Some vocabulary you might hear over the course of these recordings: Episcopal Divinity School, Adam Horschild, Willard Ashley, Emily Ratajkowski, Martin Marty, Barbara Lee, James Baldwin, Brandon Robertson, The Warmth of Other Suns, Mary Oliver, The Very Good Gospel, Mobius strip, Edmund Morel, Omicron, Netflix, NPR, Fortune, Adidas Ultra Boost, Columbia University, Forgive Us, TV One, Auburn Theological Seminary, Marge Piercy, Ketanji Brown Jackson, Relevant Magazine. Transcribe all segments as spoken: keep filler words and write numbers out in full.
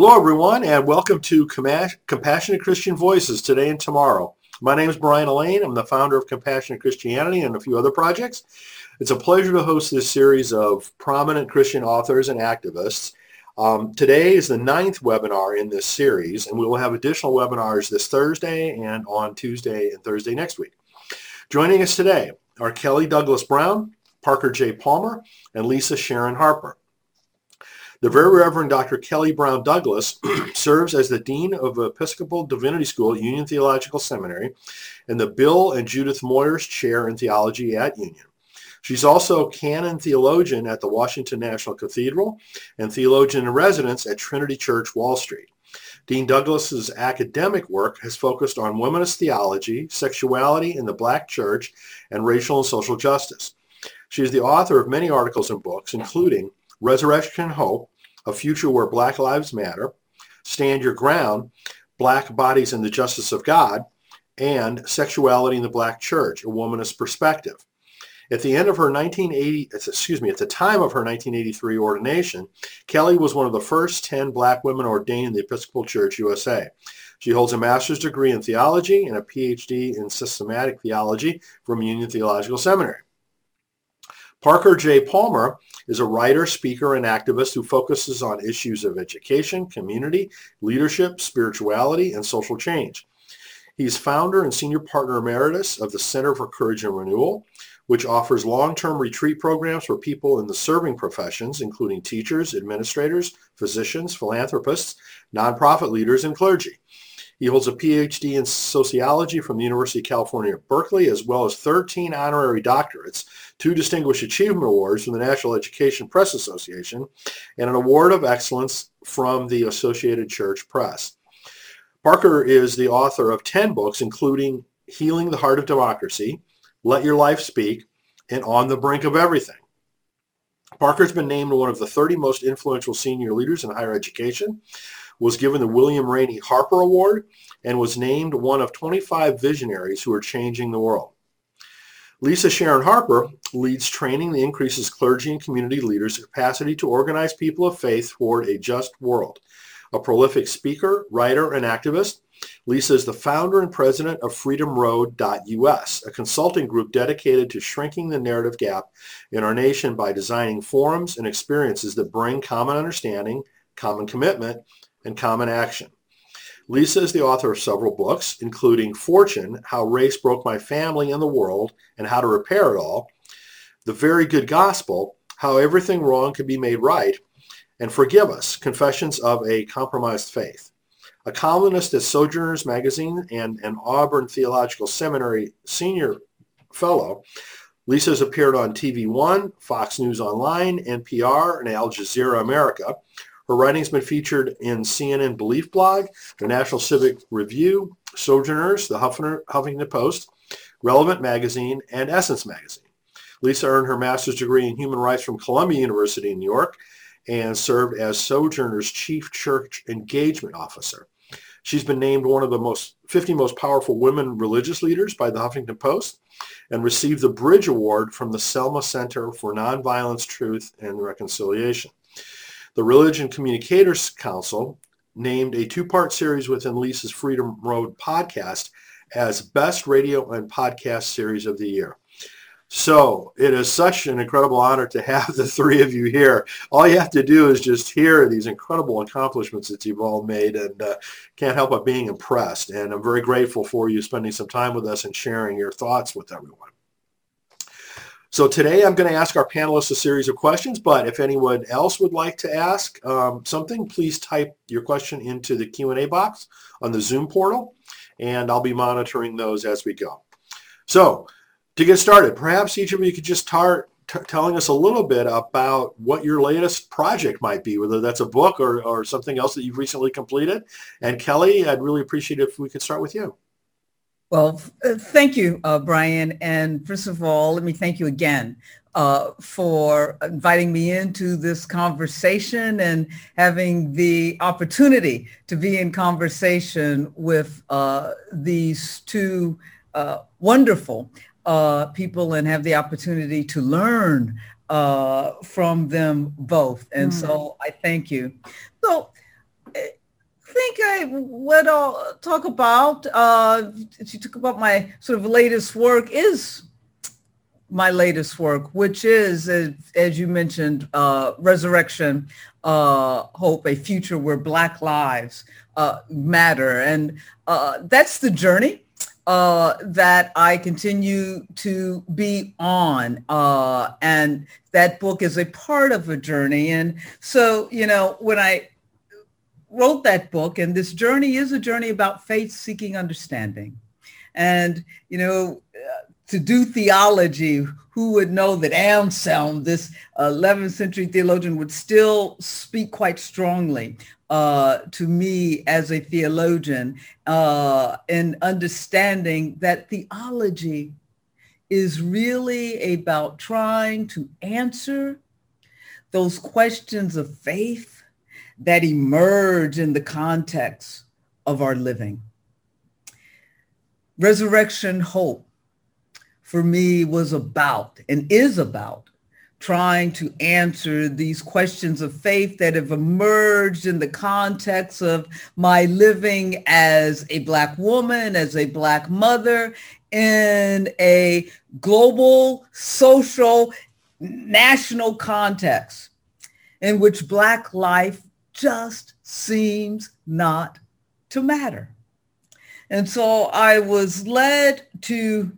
Hello, everyone, and welcome to Compassionate Christian Voices today and tomorrow. My name is Brian Elaine. I'm the founder of Compassionate Christianity and a few other projects. It's a pleasure to host this series of prominent Christian authors and activists. Um, today is the ninth webinar in this series, and we will have additional webinars this Thursday and on Tuesday and Thursday next week. Joining us today are Kelly Douglas Brown, Parker J. Palmer, and Lisa Sharon Harper. The Very Reverend Doctor Kelly Brown Douglas serves as the Dean of Episcopal Divinity School at Union Theological Seminary and the Bill and Judith Moyers Chair in Theology at Union. She's also canon theologian at the Washington National Cathedral and theologian in residence at Trinity Church Wall Street. Dean Douglas's academic work has focused on womanist theology, sexuality in the Black Church, and racial and social justice. She is the author of many articles and books, including Resurrection Hope: A Future Where Black Lives Matter, Stand Your Ground, Black Bodies and the Justice of God, and Sexuality in the Black Church: A Womanist Perspective. At the end of her nineteen eighty, excuse me, at the time of her nineteen eighty-three ordination, Kelly was one of the first ten black women ordained in the Episcopal Church U S A. She holds a master's degree in theology and a P H D in systematic theology from Union Theological Seminary. Parker J. Palmer is a writer, speaker, and activist who focuses on issues of education, community, leadership, spirituality, and social change. He's founder and senior partner emeritus of the Center for Courage and Renewal, which offers long-term retreat programs for people in the serving professions, including teachers, administrators, physicians, philanthropists, nonprofit leaders, and clergy. He holds a P H D in sociology from the University of California at Berkeley, as well as thirteen honorary doctorates, two Distinguished Achievement Awards from the National Education Press Association, and an Award of Excellence from the Associated Church Press. Parker is the author of ten books, including Healing the Heart of Democracy, Let Your Life Speak, and On the Brink of Everything. Parker's been named one of the thirty most influential senior leaders in higher education, was given the William Rainey Harper Award, and was named one of twenty-five visionaries who are changing the world. Lisa Sharon Harper leads training that increases clergy and community leaders' capacity to organize people of faith toward a just world. A prolific speaker, writer, and activist, Lisa is the founder and president of Freedom Road dot U S, a consulting group dedicated to shrinking the narrative gap in our nation by designing forums and experiences that bring common understanding, common commitment, and common action. Lisa is the author of several books, including Fortune: How Race Broke My Family and the World and How to Repair It All, The Very Good Gospel: How Everything Wrong Can Be Made Right, and Forgive Us: Confessions of a Compromised Faith. A columnist at Sojourners Magazine and an Auburn Theological Seminary senior fellow, Lisa has appeared on T V One, Fox News Online, N P R, and Al Jazeera America. Her writing has been featured in C N N Belief Blog, the National Civic Review, Sojourners, the Huffington Post, Relevant Magazine, and Essence Magazine. Lisa earned her master's degree in human rights from Columbia University in New York and served as Sojourners' Chief Church Engagement Officer. She's been named one of the most fifty most powerful women religious leaders by the Huffington Post and received the Bridge Award from the Selma Center for Nonviolence, Truth, and Reconciliation. The Religion Communicators Council named a two-part series within Lisa's Freedom Road podcast as Best Radio and Podcast Series of the Year. So it is such an incredible honor to have the three of you here. All you have to do is just hear these incredible accomplishments that you've all made, and uh, can't help but being impressed. And I'm very grateful for you spending some time with us and sharing your thoughts with everyone. So today I'm going to ask our panelists a series of questions, but if anyone else would like to ask um, something, please type your question into the Q and A box on the Zoom portal, and I'll be monitoring those as we go. So to get started, perhaps each of you could just start t- telling us a little bit about what your latest project might be, whether that's a book or, or something else that you've recently completed. And Kelly, I'd really appreciate it if we could start with you. Well, thank you, uh, Brian. And first of all, let me thank you again uh, for inviting me into this conversation and having the opportunity to be in conversation with uh, these two uh, wonderful uh, people and have the opportunity to learn uh, from them both. And mm. so I thank you. So think I what I'll talk about, uh, to talk about my sort of latest work is my latest work, which is, as, as you mentioned, uh, Resurrection, uh, Hope, A Future Where Black Lives uh, Matter. And uh, that's the journey uh, that I continue to be on. Uh, and that book is a part of a journey. And so, you know, when I wrote that book, and this journey is a journey about faith seeking understanding. And, you know, uh, to do theology, who would know that Anselm, this eleventh century theologian, would still speak quite strongly uh, to me as a theologian uh, in understanding that theology is really about trying to answer those questions of faith that emerge in the context of our living. Resurrection Hope, for me, was about and is about trying to answer these questions of faith that have emerged in the context of my living as a Black woman, as a Black mother, in a global, social, national context in which Black life just seems not to matter. And so I was led to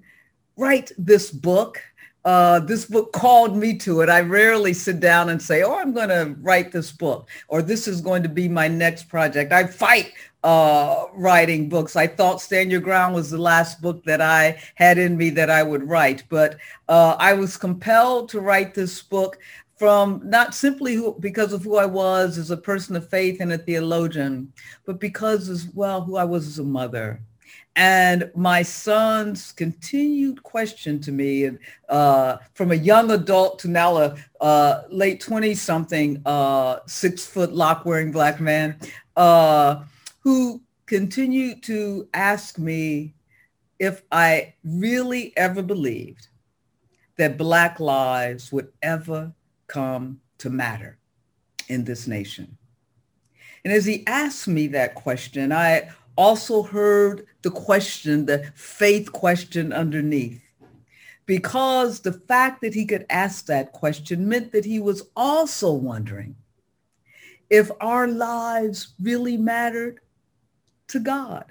write this book. Uh, this book called me to it. I rarely sit down and say, oh, I'm going to write this book, or this is going to be my next project. I fight uh, writing books. I thought Stand Your Ground was the last book that I had in me that I would write. But uh, I was compelled to write this book from not simply who, because of who I was as a person of faith and a theologian, but because as well who I was as a mother. And my son's continued question to me, uh, from a young adult to now a uh, late twenty-something, uh, six-foot lock-wearing Black man, uh, who continued to ask me if I really ever believed that Black lives would ever come to matter in this nation. And as he asked me that question, I also heard the question, the faith question underneath, because the fact that he could ask that question meant that he was also wondering if our lives really mattered to God.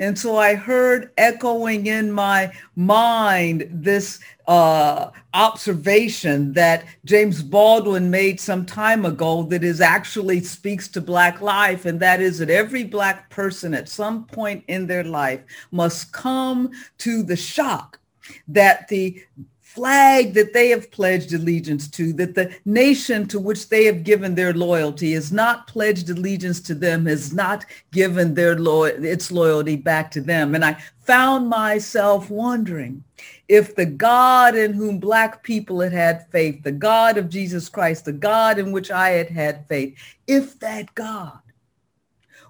And so I heard echoing in my mind this uh, observation that James Baldwin made some time ago that is actually speaks to Black life, and that is that every Black person at some point in their life must come to the shock that the flag that they have pledged allegiance to, that the nation to which they have given their loyalty is not pledged allegiance to them, has not given their lo- its loyalty back to them. And I found myself wondering if the God in whom Black people had had faith, the God of Jesus Christ, the God in which I had had faith, if that God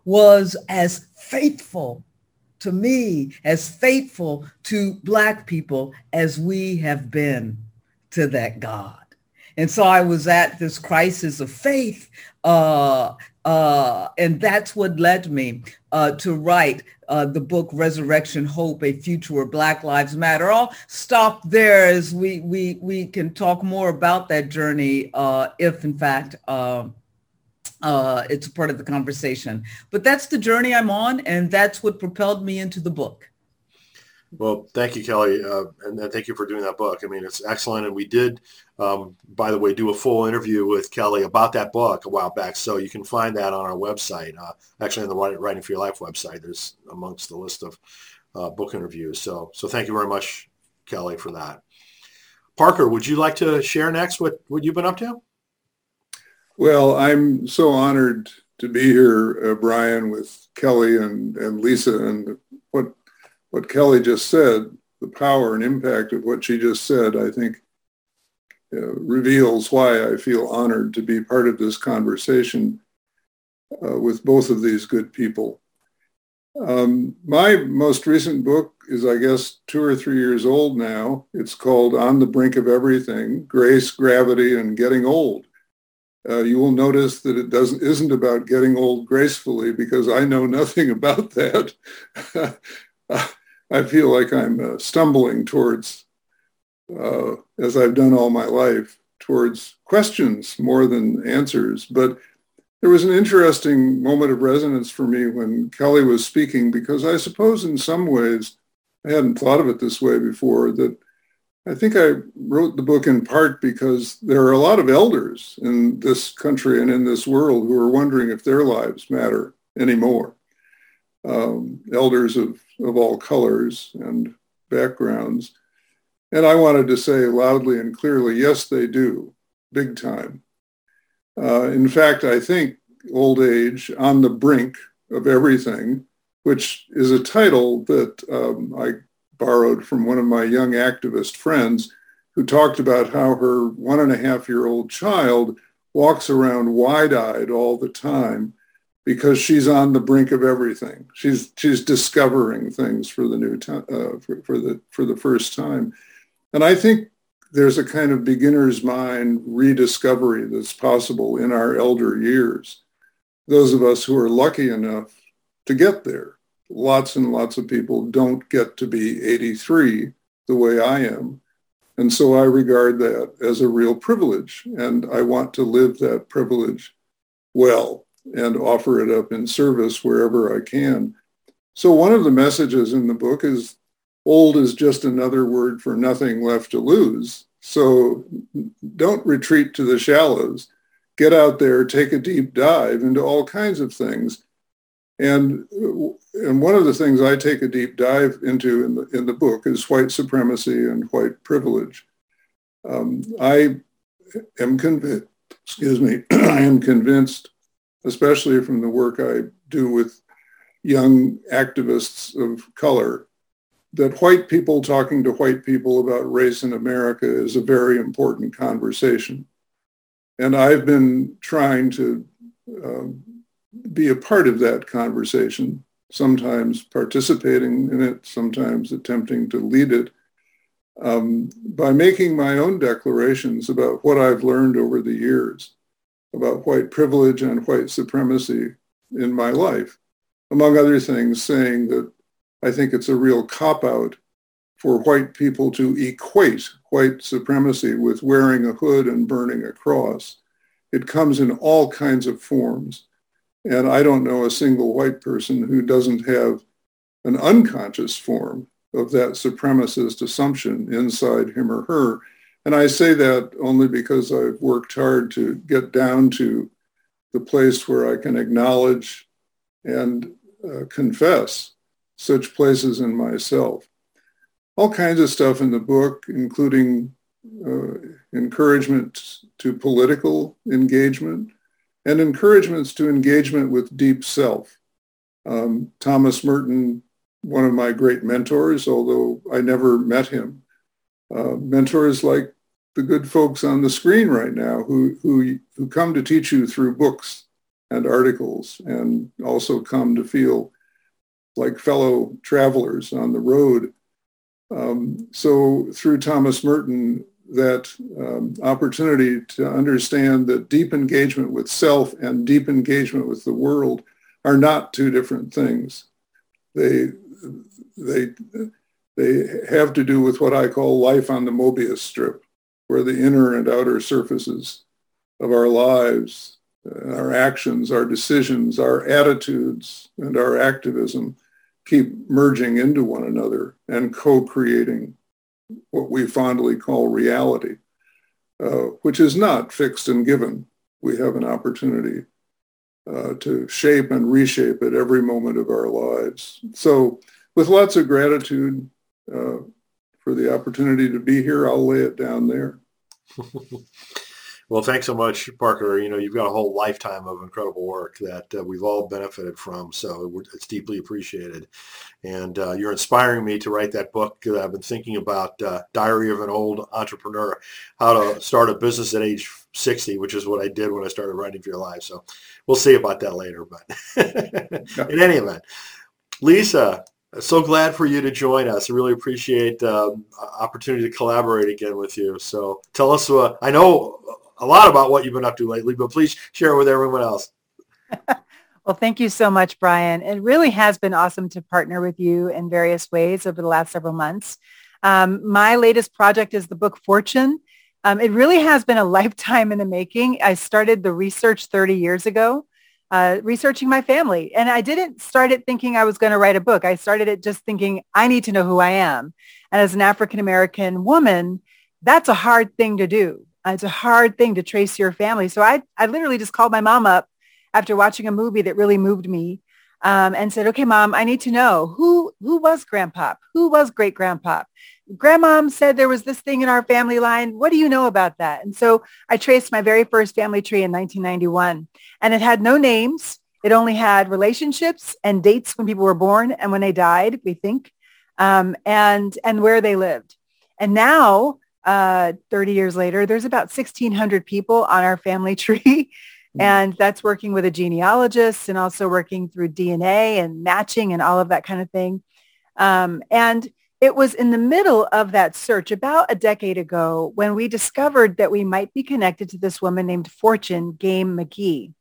was as faithful to me, as faithful to Black people as we have been to that God. And so I was at this crisis of faith, uh, uh, and that's what led me uh, to write uh, the book Resurrection Hope, A Future Where Black Lives Matter. I'll stop there as we we we can talk more about that journey uh, if, in fact, uh, Uh, it's a part of the conversation. But that's the journey I'm on, and that's what propelled me into the book. Well, thank you, Kelly, uh, and, and thank you for doing that book. I mean, it's excellent, and we did, um, by the way, do a full interview with Kelly about that book a while back, so you can find that on our website, uh, actually on the Writing for Your Life website. There's amongst the list of uh, book interviews. So, so thank you very much, Kelly, for that. Parker, would you like to share next what, what you've been up to? Well, I'm so honored to be here, uh, Brian, with Kelly and, and Lisa, and what what Kelly just said, the power and impact of what she just said, I think uh, reveals why I feel honored to be part of this conversation uh, with both of these good people. Um, my most recent book is, I guess, two or three years old now. It's called On the Brink of Everything: Grace, Gravity, and Getting Old. Uh, you will notice that it doesn't isn't about getting old gracefully, because I know nothing about that. I feel like I'm uh, stumbling towards, uh, as I've done all my life, towards questions more than answers. But there was an interesting moment of resonance for me when Kelly was speaking, because I suppose in some ways, I hadn't thought of it this way before, that I think I wrote the book in part because there are a lot of elders in this country and in this world who are wondering if their lives matter anymore. Um, elders of, of all colors and backgrounds. And I wanted to say loudly and clearly, yes, they do, big time. Uh, in fact, I think old age, on the brink of everything, which is a title that um, I borrowed from one of my young activist friends who talked about how her one and a half year old child walks around wide-eyed all the time because she's on the brink of everything. She's she's discovering things for the new time, uh, for, for the for the first time. And I think there's a kind of beginner's mind rediscovery that's possible in our elder years. Those of us who are lucky enough to get there. Lots and lots of people don't get to be eighty-three the way I am. And so I regard that as a real privilege. And I want to live that privilege well and offer it up in service wherever I can. So one of the messages in the book is old is just another word for nothing left to lose. So don't retreat to the shallows. Get out there, take a deep dive into all kinds of things. And and one of the things I take a deep dive into in the, in the book is white supremacy and white privilege. Um, I am convinced, excuse me, I am convinced, especially from the work I do with young activists of color, that white people talking to white people about race in America is a very important conversation. And I've been trying to um, be a part of that conversation, sometimes participating in it, sometimes attempting to lead it, um, by making my own declarations about what I've learned over the years about white privilege and white supremacy in my life. Among other things, saying that I think it's a real cop-out for white people to equate white supremacy with wearing a hood and burning a cross. It comes in all kinds of forms. And I don't know a single white person who doesn't have an unconscious form of that supremacist assumption inside him or her. And I say that only because I've worked hard to get down to the place where I can acknowledge and uh, confess such places in myself. All kinds of stuff in the book, including uh, encouragement to political engagement and encouragements to engagement with deep self. Um, Thomas Merton, one of my great mentors, although I never met him, uh, mentors like the good folks on the screen right now who, who, who come to teach you through books and articles and also come to feel like fellow travelers on the road. Um, so through Thomas Merton, that um, opportunity to understand that deep engagement with self and deep engagement with the world are not two different things. They, they, they have to do with what I call life on the Mobius strip, where the inner and outer surfaces of our lives, our actions, our decisions, our attitudes, and our activism keep merging into one another and co-creating what we fondly call reality, uh, which is not fixed and given. We have an opportunity uh, to shape and reshape at every moment of our lives. So with lots of gratitude uh, for the opportunity to be here, I'll lay it down there. Well, thanks so much, Parker. You know, you've got a whole lifetime of incredible work that uh, we've all benefited from, so it's deeply appreciated. And uh, you're inspiring me to write that book that I've been thinking about, uh, Diary of an Old Entrepreneur, How to Start a Business at Age sixty, which is what I did when I started Writing for Your Life. So we'll see about that later. But in any event, Lisa, so glad for you to join us. I really appreciate the um, opportunity to collaborate again with you. So tell us, uh, I know a lot about what you've been up to lately, but please share it with everyone else. Well, thank you so much, Brian. It really has been awesome to partner with you in various ways over the last several months. Um, my latest project is the book Fortune. Um, it really has been a lifetime in the making. I started the research thirty years ago, uh, researching my family. And I didn't start it thinking I was going to write a book. I started it just thinking, I need to know who I am. And as an African-American woman, that's a hard thing to do. It's a hard thing to trace your family. So I, I literally just called my mom up after watching a movie that really moved me, um, and said, okay, Mom, I need to know who, who was Grandpop? Who was great Grandpop? Grandmom said there was this thing in our family line. What do you know about that? And so I traced my very first family tree in nineteen ninety-one, and it had no names. It only had relationships and dates when people were born and when they died, we think, um, and, and where they lived. And now, uh, thirty years later, there's about sixteen hundred people on our family tree. And that's working with a genealogist and also working through D N A and matching and all of that kind of thing. Um, and it was in the middle of that search about a decade ago when we discovered that we might be connected to this woman named Fortune Game McGee.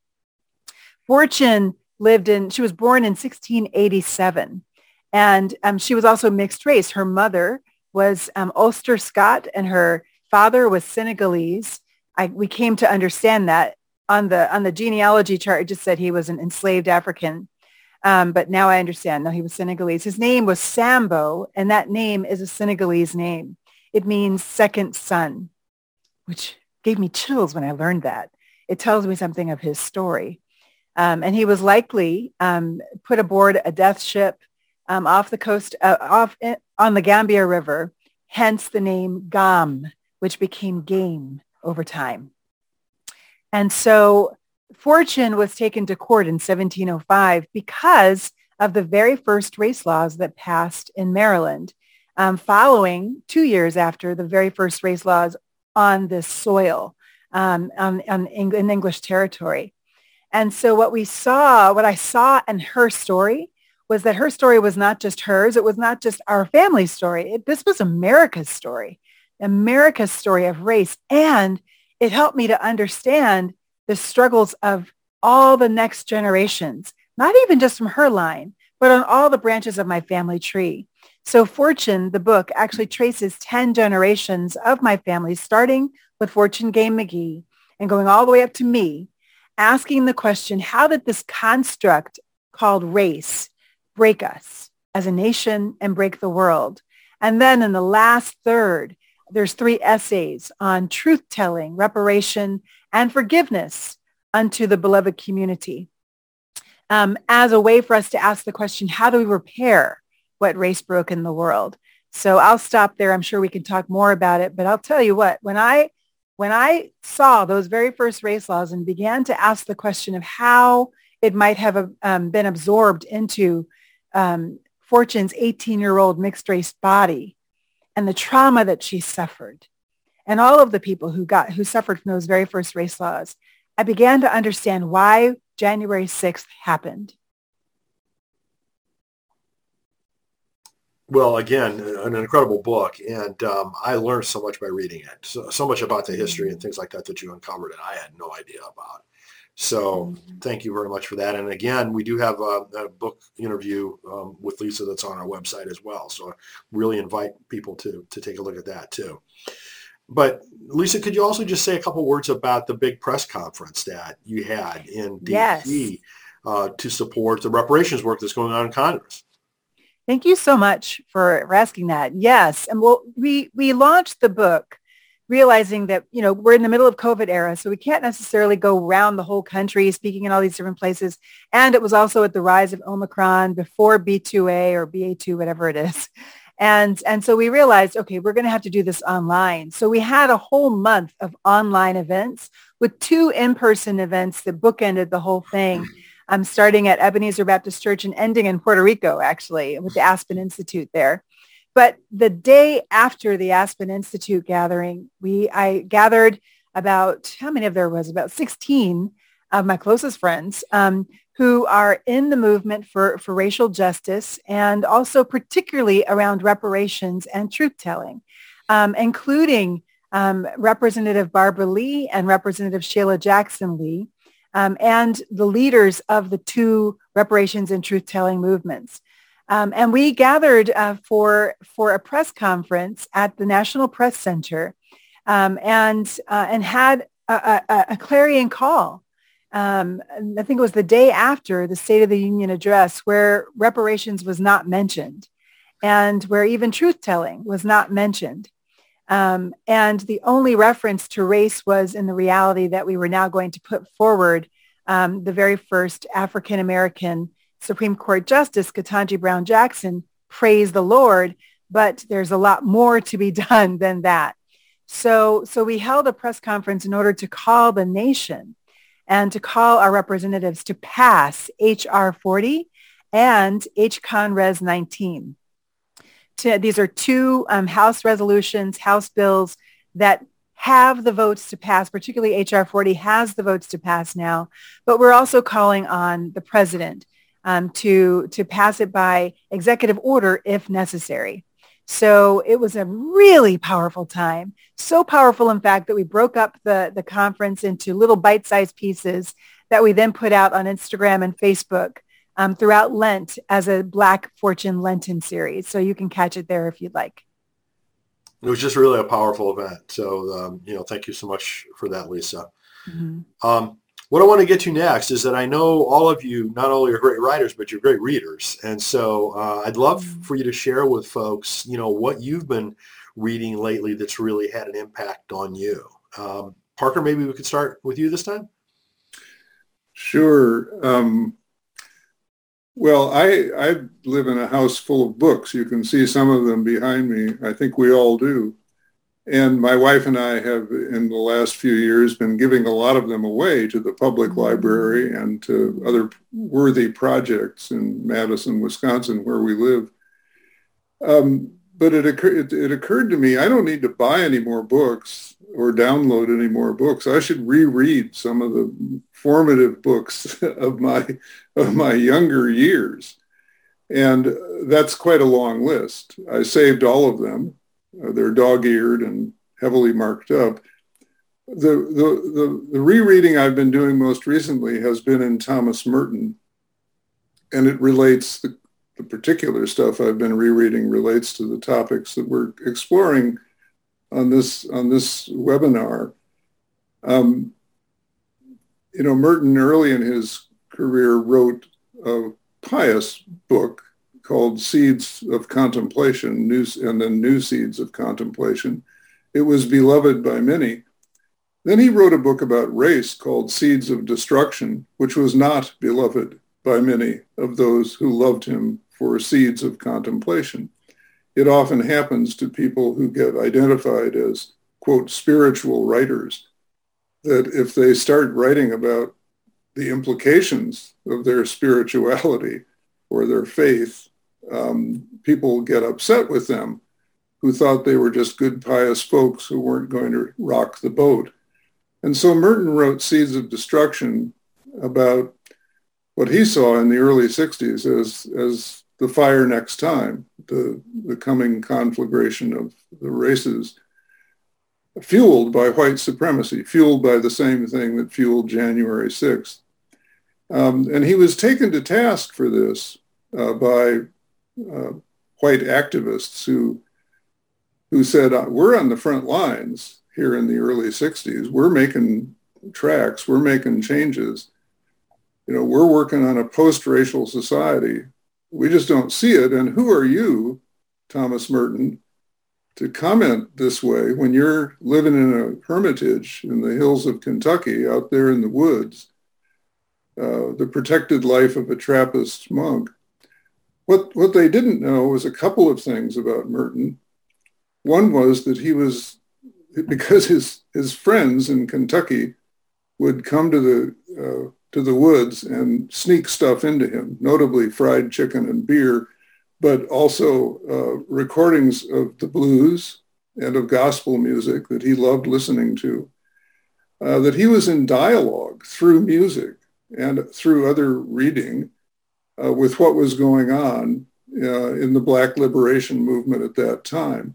Fortune lived in, she was born in sixteen eighty-seven. And um, she was also mixed race. Her mother was um, Ulster Scot and her father was Senegalese. I, we came to understand that. On the on the genealogy chart, it just said he was an enslaved African. Um, but now I understand. No, he was Senegalese. His name was Sambo, and that name is a Senegalese name. It means second son, which gave me chills when I learned that. It tells me something of his story. Um, and he was likely um, put aboard a death ship um, off the coast, uh, off in, on the Gambia River, hence the name Gam, which became game over time. And so Fortune was taken to court in seventeen oh five because of the very first race laws that passed in Maryland, um, following two years after the very first race laws on this soil, um, on, on Eng- in English territory. And so what we saw, what I saw in her story was that her story was not just hers. It was not just our family's story. It, this was America's story, America's story of race. And it helped me to understand the struggles of all the next generations, not even just from her line, but on all the branches of my family tree. So Fortune, the book, actually traces ten generations of my family, starting with Fortune Game McGee and going all the way up to me, asking the question, how did this construct called race break us as a nation and break the world? And then in the last third, there's three essays on truth-telling, reparation, and forgiveness unto the beloved community um, as a way for us to ask the question, how do we repair what race broke in the world? So I'll stop there. I'm sure we can talk more about it, but I'll tell you what, when I when I saw those very first race laws and began to ask the question of how it might have um, been absorbed into um, Fortune's eighteen-year-old mixed-race body, and the trauma that she suffered, and all of the people who got who suffered from those very first race laws, I began to understand why January sixth happened. Well, again, an incredible book, and um, I learned so much by reading it, so, so much about the history and things like that that you uncovered, and I had no idea about. So thank you very much for that. And again, we do have a, a book interview um, with Lisa that's on our website as well. So I really invite people to to take a look at that too. But Lisa, could you also just say a couple words about the big press conference that you had in D C Yes. uh, to support the reparations work that's going on in Congress? Thank you so much for, for asking that. Yes. And well, we, we launched the book realizing that, you know, we're in the middle of COVID era, so we can't necessarily go around the whole country speaking in all these different places. And it was also at the rise of Omicron before B two A or B A two, whatever it is. And, and so we realized, okay, we're going to have to do this online. So we had a whole month of online events with two in-person events that bookended the whole thing. I'm starting at Ebenezer Baptist Church and ending in Puerto Rico, actually, with the Aspen Institute there. But the day after the Aspen Institute gathering, we I gathered about, how many of there was? About sixteen of my closest friends um, who are in the movement for, for racial justice and also particularly around reparations and truth-telling, um, including um, Representative Barbara Lee and Representative Sheila Jackson Lee, um, and the leaders of the two reparations and truth-telling movements. Um, and we gathered uh, for for a press conference at the National Press Center, um, and uh, and had a, a, a clarion call. Um, I think it was the day after the State of the Union address, where reparations was not mentioned, and where even truth-telling was not mentioned. Um, and the only reference to race was in the reality that we were now going to put forward um, the very first African-American Supreme Court Justice, Ketanji Brown Jackson. Praise the Lord, but there's a lot more to be done than that. So, so we held a press conference in order to call the nation and to call our representatives to pass H R forty and H Con Res nineteen. To, these are two um, House resolutions, House bills that have the votes to pass, particularly H R forty has the votes to pass now, but we're also calling on the president Um, to to pass it by executive order if necessary. So it was a really powerful time, so powerful, in fact, that we broke up the, the conference into little bite-sized pieces that we then put out on Instagram and Facebook um, throughout Lent as a Black Fortune Lenten series. So you can catch it there if you'd like. It was just really a powerful event. So, um, you know, thank you so much for that, Lisa. Mm-hmm. Um, What I want to get to next is that I know all of you not only are great writers, but you're great readers. And so uh, I'd love for you to share with folks, you know, what you've been reading lately that's really had an impact on you. Um, Parker, maybe we could start with you this time. Sure. Um, well, I, I live in a house full of books. You can see some of them behind me. I think we all do. And my wife and I have, in the last few years, been giving a lot of them away to the public library and to other worthy projects in Madison, Wisconsin, where we live. Um, but it, occur- it, it occurred to me, I don't need to buy any more books or download any more books. I should reread some of the formative books of my of my younger years. And that's quite a long list. I saved all of them. Uh, they're dog-eared and heavily marked up. The, the the the rereading I've been doing most recently has been in Thomas Merton, and it relates, the, the particular stuff I've been rereading relates to the topics that we're exploring on this on this webinar. Um, you know, Merton early in his career wrote a pious book called Seeds of Contemplation, new, and then New Seeds of Contemplation. It was beloved by many. Then he wrote a book about race called Seeds of Destruction, which was not beloved by many of those who loved him for Seeds of Contemplation. It often happens to people who get identified as, quote, spiritual writers, that if they start writing about the implications of their spirituality or their faith, Um, people get upset with them who thought they were just good, pious folks who weren't going to rock the boat. And so Merton wrote Seeds of Destruction about what he saw in the early sixties as, as the fire next time, the, the coming conflagration of the races, fueled by white supremacy, fueled by the same thing that fueled January sixth. Um, and he was taken to task for this uh, by Uh, white activists who who said, we're on the front lines here in the early sixties. We're making tracks. We're making changes. You know, we're working on a post-racial society. We just don't see it. And who are you, Thomas Merton, to comment this way when you're living in a hermitage in the hills of Kentucky, out there in the woods, uh, the protected life of a Trappist monk? What what they didn't know was a couple of things about Merton. One was that he was, because his his friends in Kentucky would come to the uh, to the woods and sneak stuff into him, notably fried chicken and beer, but also uh, recordings of the blues and of gospel music that he loved listening to, uh, that he was in dialogue through music and through other reading Uh, with what was going on uh, in the Black liberation movement at that time.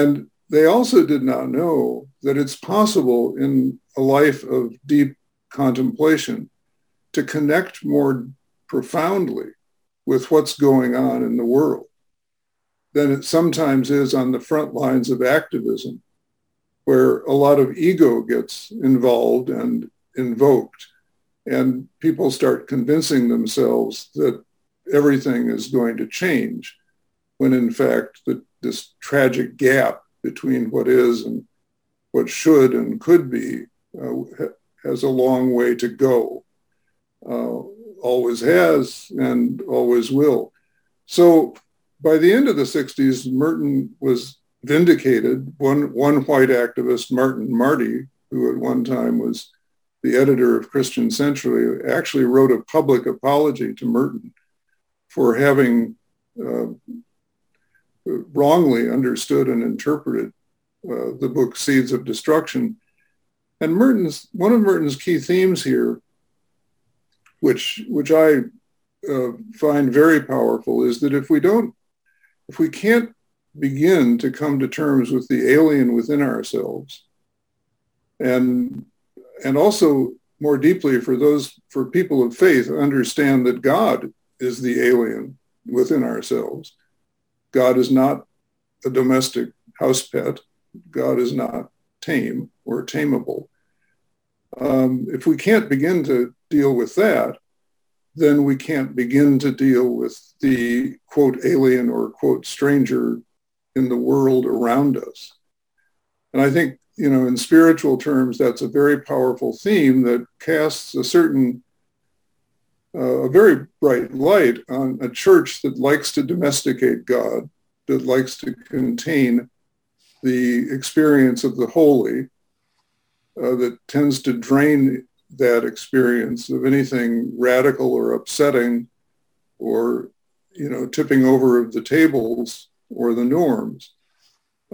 And They also did not know that it's possible in a life of deep contemplation to connect more profoundly with what's going on in the world than it sometimes is on the front lines of activism, where a lot of ego gets involved and invoked, and people start convincing themselves that everything is going to change, when in fact the, this tragic gap between what is and what should and could be uh, ha- has a long way to go, uh, always has and always will. So by the end of the sixties, Merton was vindicated. One, one white activist, Martin Marty, who at one time was the editor of Christian Century, actually wrote a public apology to Merton for having uh, wrongly understood and interpreted uh, the book Seeds of Destruction. And Merton's, one of Merton's key themes here, which, which I uh, find very powerful, is that if we don't, if we can't begin to come to terms with the alien within ourselves, and and also more deeply for those, for people of faith, understand that God is the alien within ourselves. God is not a domestic house pet. God is not tame or tameable. Um, if we can't begin to deal with that, then we can't begin to deal with the, quote, alien or, quote, stranger in the world around us. And I think, you know, in spiritual terms, that's a very powerful theme that casts a certain, uh, a very bright light on a church that likes to domesticate God, that likes to contain the experience of the holy, uh, that tends to drain that experience of anything radical or upsetting or, you know, tipping over of the tables or the norms.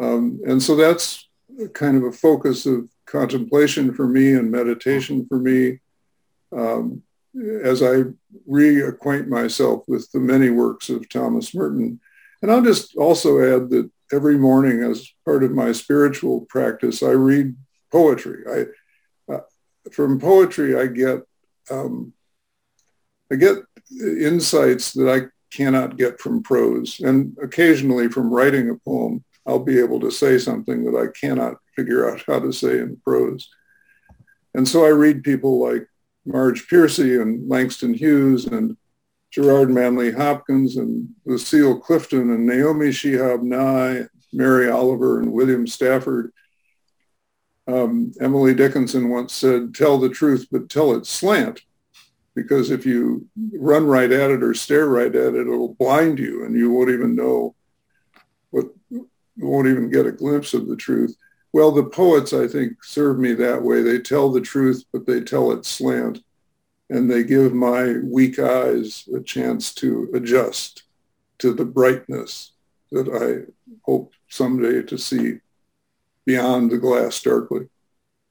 Um, and so that's kind of a focus of contemplation for me and meditation for me um, as I reacquaint myself with the many works of Thomas Merton. And I'll just also add that every morning as part of my spiritual practice, I read poetry. I, uh, from poetry, I get, um, I get insights that I cannot get from prose. And occasionally from writing a poem, I'll be able to say something that I cannot figure out how to say in prose. And so I read people like Marge Piercy and Langston Hughes and Gerard Manley Hopkins and Lucille Clifton and Naomi Shihab Nye, Mary Oliver and William Stafford. Um, Emily Dickinson once said, tell the truth, but tell it slant, because if you run right at it or stare right at it, it'll blind you and you won't even know what, you won't even get a glimpse of the truth. Well, the poets, I think, serve me that way. They tell the truth, but they tell it slant, and they give my weak eyes a chance to adjust to the brightness that I hope someday to see beyond the glass darkly.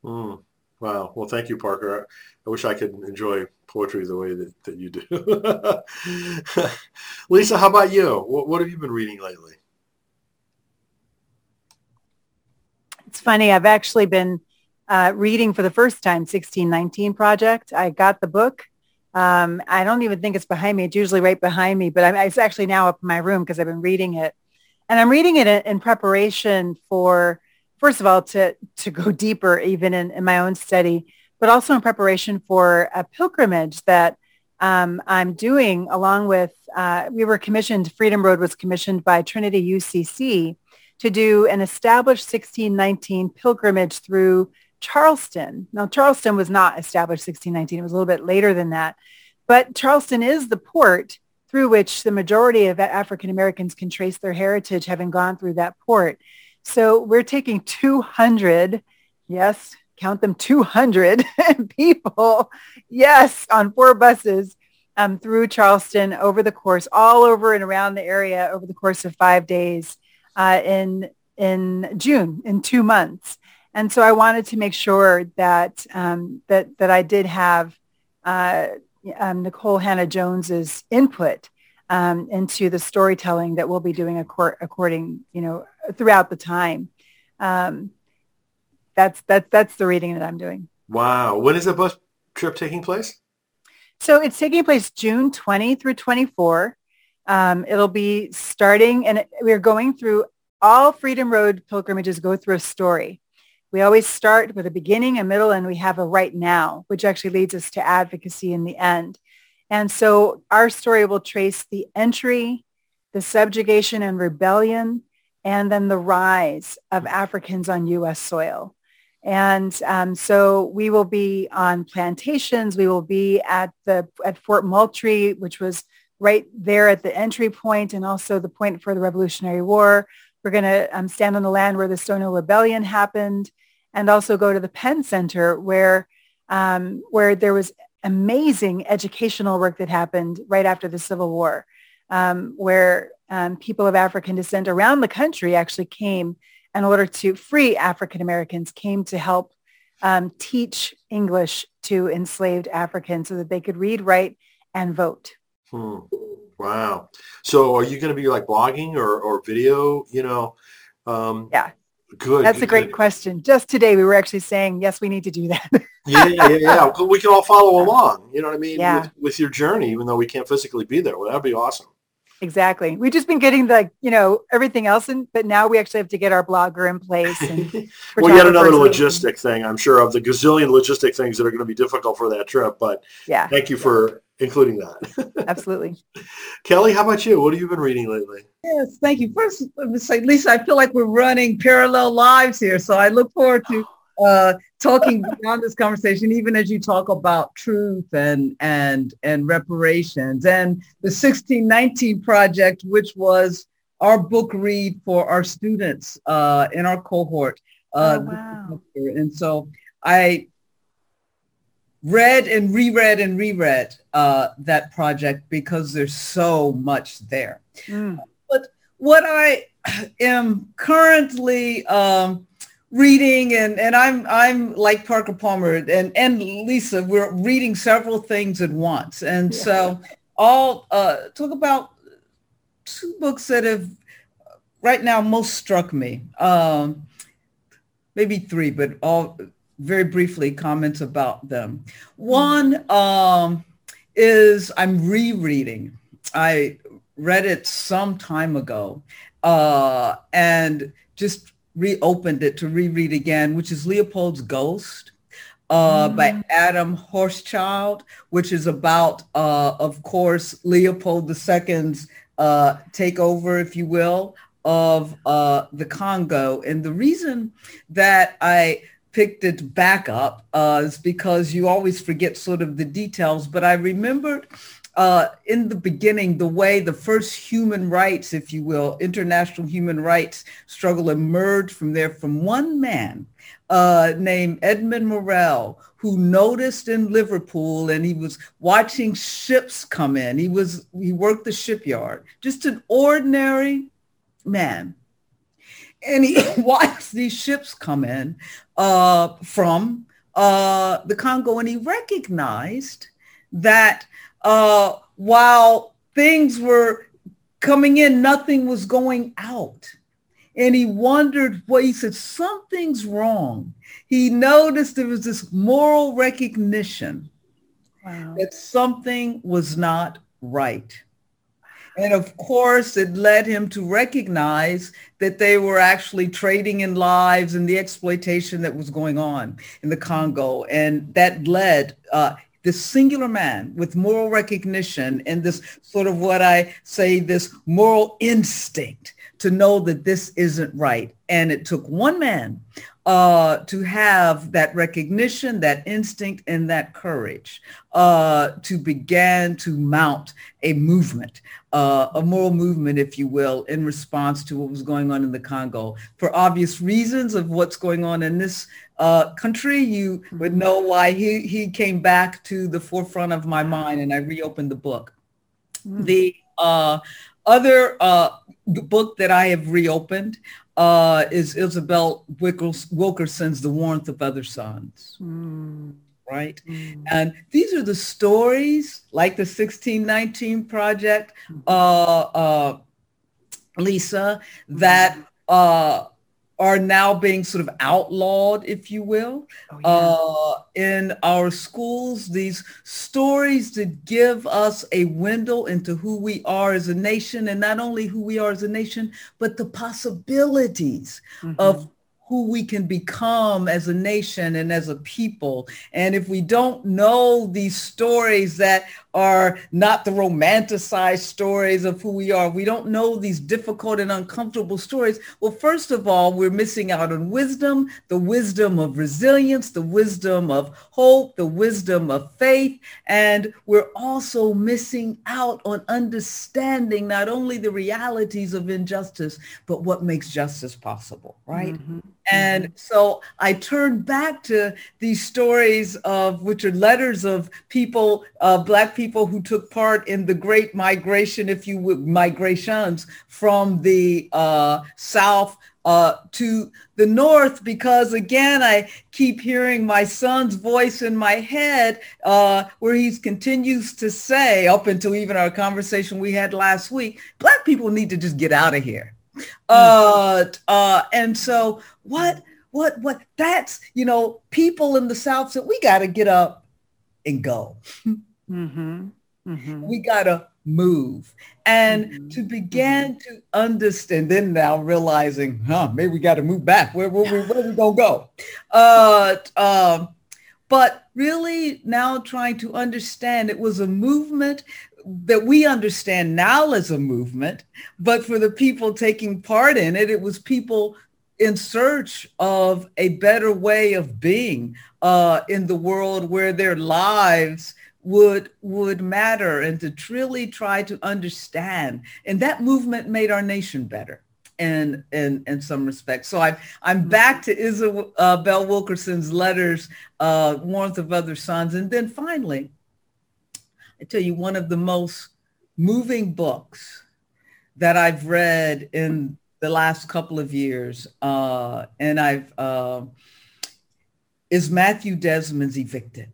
Mm. Wow. Well, thank you, Parker. I wish I could enjoy poetry the way that, that you do. Lisa, how about you? What, what have you been reading lately? It's funny. I've actually been uh, reading for the first time, sixteen nineteen Project. I got the book. Um, I don't even think it's behind me. It's usually right behind me, but I'm, it's actually now up in my room because I've been reading it. And I'm reading it in preparation for, first of all, to, to go deeper even in, in my own study, but also in preparation for a pilgrimage that um, I'm doing along with, uh, we were commissioned, Freedom Road was commissioned by Trinity U C C to do an established sixteen nineteen pilgrimage through Charleston. Now, Charleston was not established sixteen nineteen. It was a little bit later than that. But Charleston is the port through which the majority of African Americans can trace their heritage, having gone through that port. So we're taking two hundred, yes, count them, two hundred people, yes, on four buses um, through Charleston over the course, all over and around the area over the course of five days uh, in in June, in two months. And so I wanted to make sure that um, that that I did have uh, um, Nicole Hannah-Jones's input um, into the storytelling that we'll be doing according, you know, throughout the time. um, that's that's that's the reading that I'm doing. Wow. When is the bus trip taking place? So it's taking place June twentieth through twenty-fourth. Um, it'll be starting, and we're going through all Freedom Road pilgrimages go through a story. We always start with a beginning, a middle, and we have a right now, which actually leads us to advocacy in the end. And so our story will trace the entry, the subjugation and rebellion, and then the rise of Africans on U S soil. And um, so we will be on plantations. We will be at the at Fort Moultrie, which was right there at the entry point and also the point for the Revolutionary War. We're going to um, stand on the land where the Stonewall Rebellion happened, and also go to the Penn Center where um, where there was amazing educational work that happened right after the Civil War, um, where um, people of African descent around the country actually came in order to free African Americans, came to help um, teach English to enslaved Africans so that they could read, write, and vote. Hmm. Wow. So are you going to be like blogging or, or video, you know? Um, yeah. Good. That's good, a great good. question. Just today, we were actually saying, yes, we need to do that. yeah, yeah, yeah. We can all follow along, you know what I mean, yeah. with, with your journey, even though we can't physically be there. Well, that'd be awesome. Exactly. We've just been getting the, you know, everything else, in, but now we actually have to get our blogger in place. And well, yet another logistic thing, I'm sure, of the gazillion logistic things that are going to be difficult for that trip, but yeah, thank you yeah. for including that. Absolutely. Kelly, how about you? What have you been reading lately? Yes, thank you. First, let me say, Lisa, I feel like we're running parallel lives here, so I look forward to uh, talking beyond this conversation, even as you talk about truth and and and reparations and the sixteen nineteen Project, which was our book read for our students uh, in our cohort. Uh, oh, wow. And so I read and reread and reread uh, that project because there's so much there. Mm. But what I am currently um, reading, and, and I'm I'm like Parker Palmer and, and Lisa, we're reading several things at once. And yeah. so I'll uh, talk about two books that have right now most struck me, um, maybe three, but all very briefly comments about them. One um, is I'm rereading. I read it some time ago uh, and just reopened it to reread again, which is Leopold's Ghost uh, mm-hmm. by Adam Horschild, which is about, uh, of course, Leopold the Second's uh, takeover, if you will, of uh, the Congo. And the reason that I picked it back up uh, is because you always forget sort of the details. But I remembered uh, in the beginning, the way the first human rights, if you will, international human rights struggle emerged from there from one man uh, named Edmund Morel, who noticed in Liverpool, and he was watching ships come in. He was, he worked the shipyard, just an ordinary man. And he watched these ships come in uh, from uh, the Congo, and he recognized that uh, while things were coming in, nothing was going out. And he wondered, well, he said, something's wrong. He noticed there was this moral recognition wow. that something was not right. And of course, it led him to recognize that they were actually trading in lives and the exploitation that was going on in the Congo. And that led uh, this singular man with moral recognition and this sort of what I say, this moral instinct to know that this isn't right. And it took one man uh, to have that recognition, that instinct, and that courage uh, to begin to mount a movement, uh, a moral movement, if you will, in response to what was going on in the Congo. For obvious reasons of what's going on in this uh, country, you would know why he, he came back to the forefront of my mind, and I reopened the book. Mm. The uh, other uh, book that I have reopened Uh, is Isabel Wilkerson's The Warmth of Other Suns, mm. right? Mm. And these are the stories, like the sixteen nineteen Project, uh, uh, Lisa, that uh, are now being sort of outlawed, if you will, oh, yeah. uh, in our schools, these stories that give us a window into who we are as a nation, and not only who we are as a nation, but the possibilities mm-hmm. of who we can become as a nation and as a people. And if we don't know these stories that are not the romanticized stories of who we are, we don't know these difficult and uncomfortable stories, well, first of all, we're missing out on wisdom, the wisdom of resilience, the wisdom of hope, the wisdom of faith. And we're also missing out on understanding not only the realities of injustice, but what makes justice possible, right? Mm-hmm. And so I turn back to these stories of, which are letters of people, uh, Black people who took part in the great migration, if you would, migrations from the uh, South uh, to the North, because again, I keep hearing my son's voice in my head uh, where he continues to say, up until even our conversation we had last week, Black people need to just get out of here. Uh, uh, and so what, what, what, that's, you know, people in the South said, we got to get up and go. Mm-hmm. Mm-hmm. We got to move. And mm-hmm. to begin mm-hmm. to understand, then now realizing, huh, maybe we got to move back. Where, where, where, where are we going to go? Uh, um, but really now trying to understand it was a movement that we understand now as a movement, but for the people taking part in it, it was people in search of a better way of being uh, in the world where their lives would would matter, and to really try to understand. And that movement made our nation better in, in, in some respects. So I'm, I'm back to Isabel Wilkerson's letters, uh, Warmth of Other Suns. And then finally, I tell you, one of the most moving books that I've read in the last couple of years, uh, and I've uh, is Matthew Desmond's Evicted,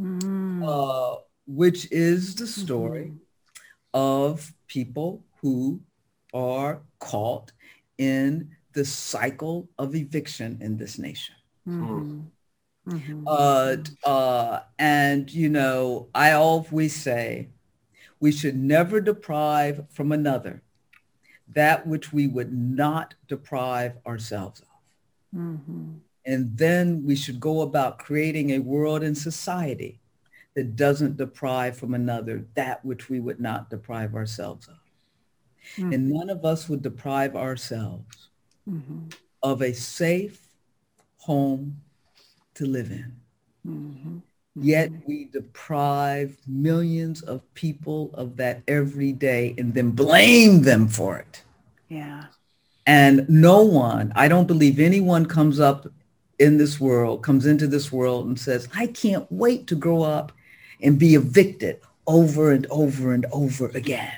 mm. uh, which is the story mm-hmm. of people who are caught in the cycle of eviction in this nation. Mm-hmm. Mm-hmm. Uh, uh, and, you know, I always say we should never deprive from another that which we would not deprive ourselves of. Mm-hmm. And then we should go about creating a world and society that doesn't deprive from another that which we would not deprive ourselves of. Mm-hmm. And none of us would deprive ourselves mm-hmm. of a safe home to live in. Mm-hmm. Yet we deprive millions of people of that every day and then blame them for it. Yeah. And no one, I don't believe anyone comes up in this world, comes into this world and says, I can't wait to grow up and be evicted over and over and over again.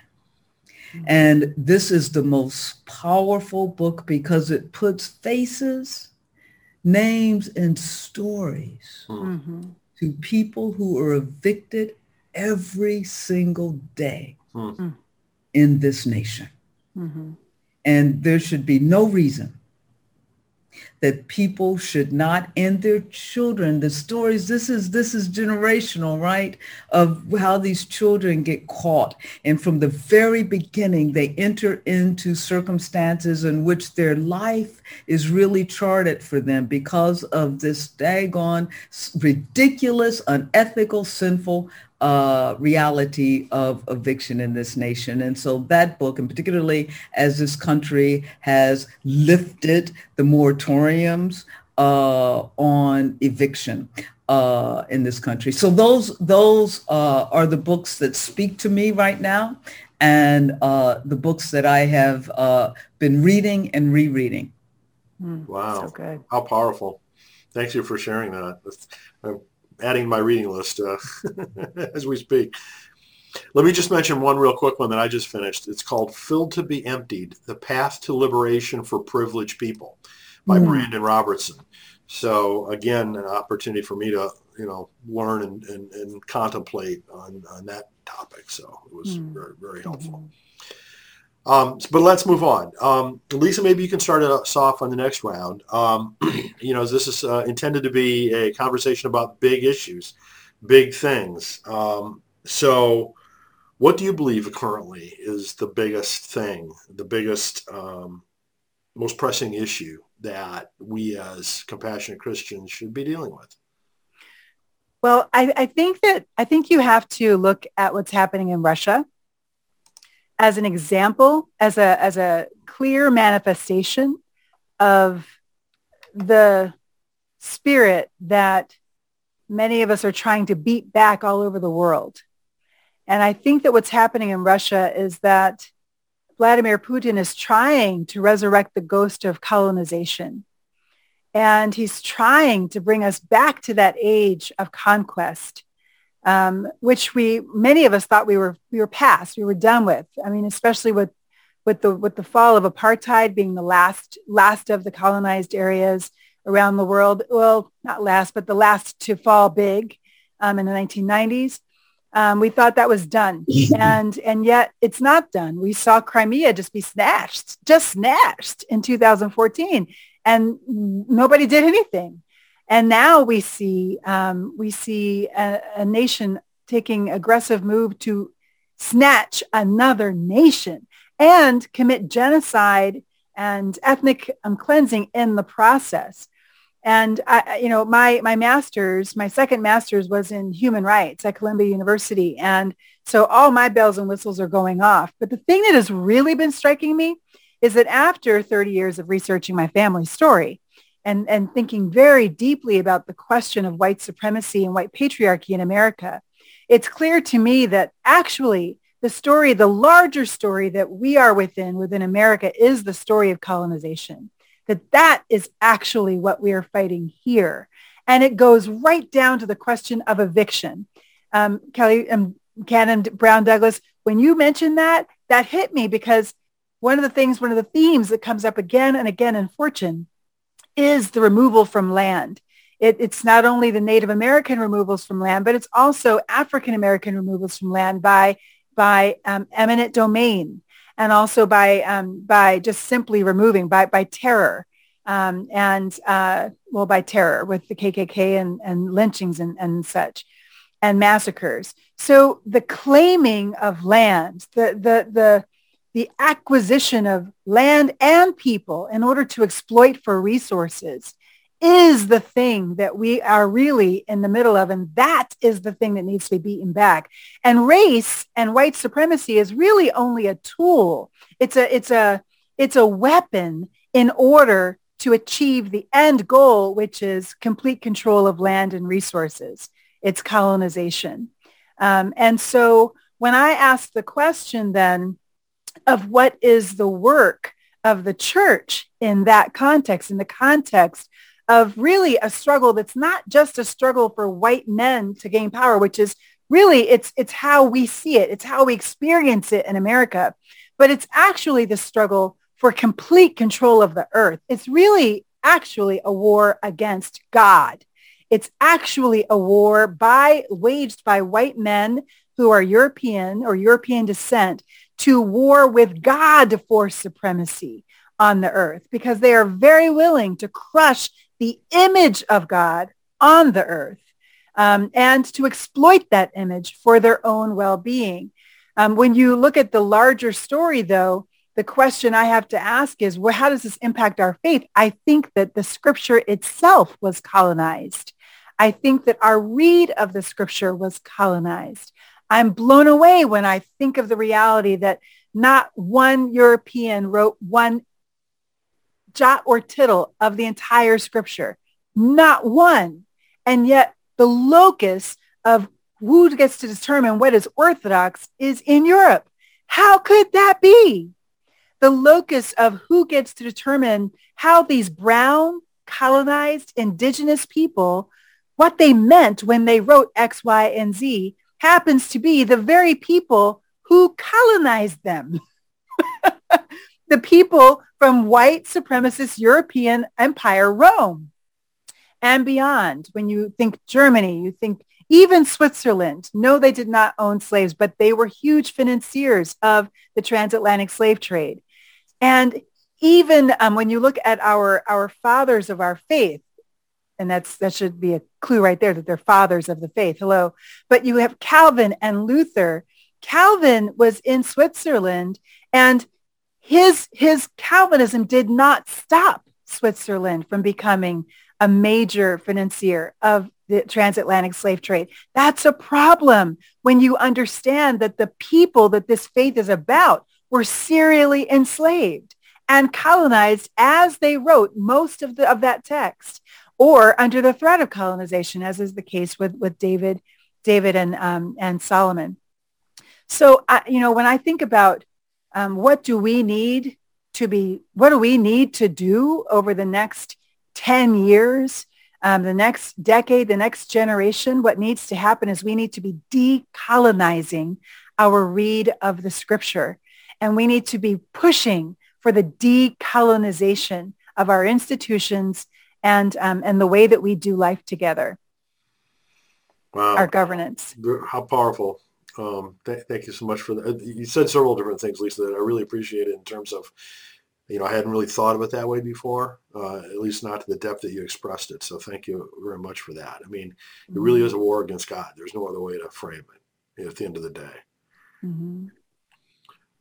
Mm-hmm. And this is the most powerful book because it puts faces, names, and stories mm-hmm. to people who are evicted every single day mm-hmm. in this nation. Mm-hmm. And there should be no reason that people should not, and their children, the stories, this is this is generational, right? Of how these children get caught. And from the very beginning, they enter into circumstances in which their life is really charted for them because of this daggone, ridiculous, unethical, sinful uh, reality of eviction in this nation. And so that book, and particularly as this country has lifted the moratoriums uh, on eviction uh, in this country. So those, those uh, are the books that speak to me right now, and uh, the books that I have uh, been reading and rereading. Mm, wow. So good. How powerful. Thank you for sharing that. I'm adding my reading list uh, as we speak. Let me just mention one real quick one that I just finished. It's called Filled to be Emptied, The Path to Liberation for Privileged People by mm. Brandon Robertson. So again, an opportunity for me to, you know, learn and, and, and contemplate on, on that topic. So it was mm. very, very helpful. Mm-hmm. Um, but let's move on. Um, Lisa, maybe you can start us off on the next round. Um, you know, this is uh, intended to be a conversation about big issues, big things. Um, so what do you believe currently is the biggest thing, the biggest, um, most pressing issue that we as compassionate Christians should be dealing with? Well, I, I think that I think you have to look at what's happening in Russia as an example, as a as a clear manifestation of the spirit that many of us are trying to beat back all over the world. And I think that what's happening in Russia is that Vladimir Putin is trying to resurrect the ghost of colonization. And he's trying to bring us back to that age of conquest, um, which we many of us thought we were we were past, we were done with. I mean, especially with with the with the fall of apartheid being the last last of the colonized areas around the world. Well, not last, but the last to fall big um, in the nineteen nineties. Um, we thought that was done, and and yet it's not done. We saw Crimea just be snatched, just snatched in two thousand fourteen. And nobody did anything. And now we see um, we see a, a nation taking aggressive move to snatch another nation and commit genocide and ethnic um, cleansing in the process. And I, you know, my my master's, my second master's was in human rights at Columbia University, and so all my bells and whistles are going off. But the thing that has really been striking me is that after thirty years of researching my family's story and, and thinking very deeply about the question of white supremacy and white patriarchy in America, it's clear to me that actually the story, the larger story that we are within, within America is the story of colonization, that that is actually what we are fighting here. And it goes right down to the question of eviction. Um, Kelly um, Cannon Brown Douglas, when you mentioned that, that hit me because One of the things, one of the themes that comes up again and again in Fortune is the removal from land. It, it's not only the Native American removals from land, but it's also African American removals from land by by um, eminent domain, and also by um, by just simply removing by by terror, um, and uh, well by terror with the K K K and, and lynchings and, and such, and massacres. So the claiming of land, the the the the acquisition of land and people in order to exploit for resources is the thing that we are really in the middle of. And that is the thing that needs to be beaten back. And race and white supremacy is really only a tool. It's a, it's a, it's a weapon in order to achieve the end goal, which is complete control of land and resources. It's colonization. Um, and so when I asked the question then, of what is the work of the church in that context, in the context of really a struggle that's not just a struggle for white men to gain power, which is really, it's it's how we see it, it's how we experience it in America, but it's actually the struggle for complete control of the earth. It's really actually a war against God. It's actually a war by waged by white men who are European or European descent to war with God for supremacy on the earth, because they are very willing to crush the image of God on the earth um, and to exploit that image for their own well-being. Um, when you look at the larger story, though, the question I have to ask is, well, how does this impact our faith? I think that the scripture itself was colonized. I think that our read of the scripture was colonized. I'm blown away when I think of the reality that not one European wrote one jot or tittle of the entire scripture, not one. And yet the locus of who gets to determine what is Orthodox is in Europe. How could that be? The locus of who gets to determine how these brown, colonized, indigenous people, what they meant when they wrote X, Y, and Z, happens to be the very people who colonized them. The people from white supremacist European Empire Rome and beyond. When you think Germany, you think Even Switzerland, no, they did not own slaves, but they were huge financiers of the transatlantic slave trade. And even um, when you look at our, our fathers of our faith, and that's that should be a clue right there that they're fathers of the faith. Hello. But you have Calvin and Luther. Calvin was in Switzerland, and his his Calvinism did not stop Switzerland from becoming a major financier of the transatlantic slave trade. That's a problem when you understand that the people that this faith is about were serially enslaved and colonized as they wrote most of the, of that text, or under the threat of colonization, as is the case with, with David, David and um, and Solomon. So, I, you know, when I think about um, what do we need to be, what do we need to do over the next ten years, um, the next decade, the next generation, what needs to happen is we need to be decolonizing our read of the scripture. And we need to be pushing for the decolonization of our institutions and um, and the way that we do life together. Wow. Our governance. How powerful. Um, th- thank you so much for that. You said several different things, Lisa, that I really appreciated in terms of, you know, I hadn't really thought of it that way before, uh, at least not to the depth that you expressed it. So thank you very much for that. I mean, mm-hmm. It really is a war against God. There's no other way to frame it at the end of the day. Mm-hmm.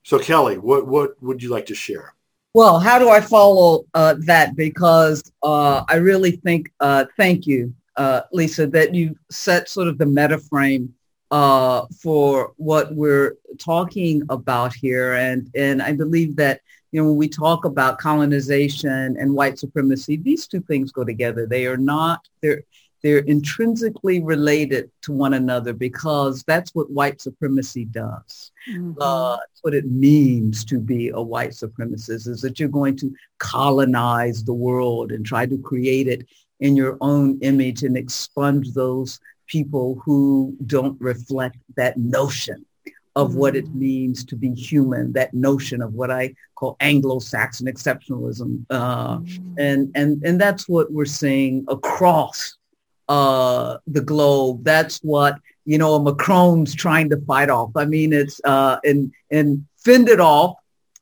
So Kelly, what, what would you like to share? Well, how do I follow uh, that? Because uh, I really think, uh, thank you, uh, Lisa, that you set sort of the meta frame Uh, for what we're talking about here. And, and I believe that, you know, when we talk about colonization and white supremacy, these two things go together. They are not, they're, they're intrinsically related to one another, because that's what white supremacy does. Mm-hmm. Uh, that's what it means to be a white supremacist, is that you're going to colonize the world and try to create it in your own image and expunge those people who don't reflect that notion of mm-hmm. what it means to be human, that notion of what I call Anglo-Saxon exceptionalism. Uh, mm-hmm. and, and, and that's what we're seeing across uh, the globe. That's what, you know, Macron's trying to fight off. I mean, it's, uh, and, and fend it off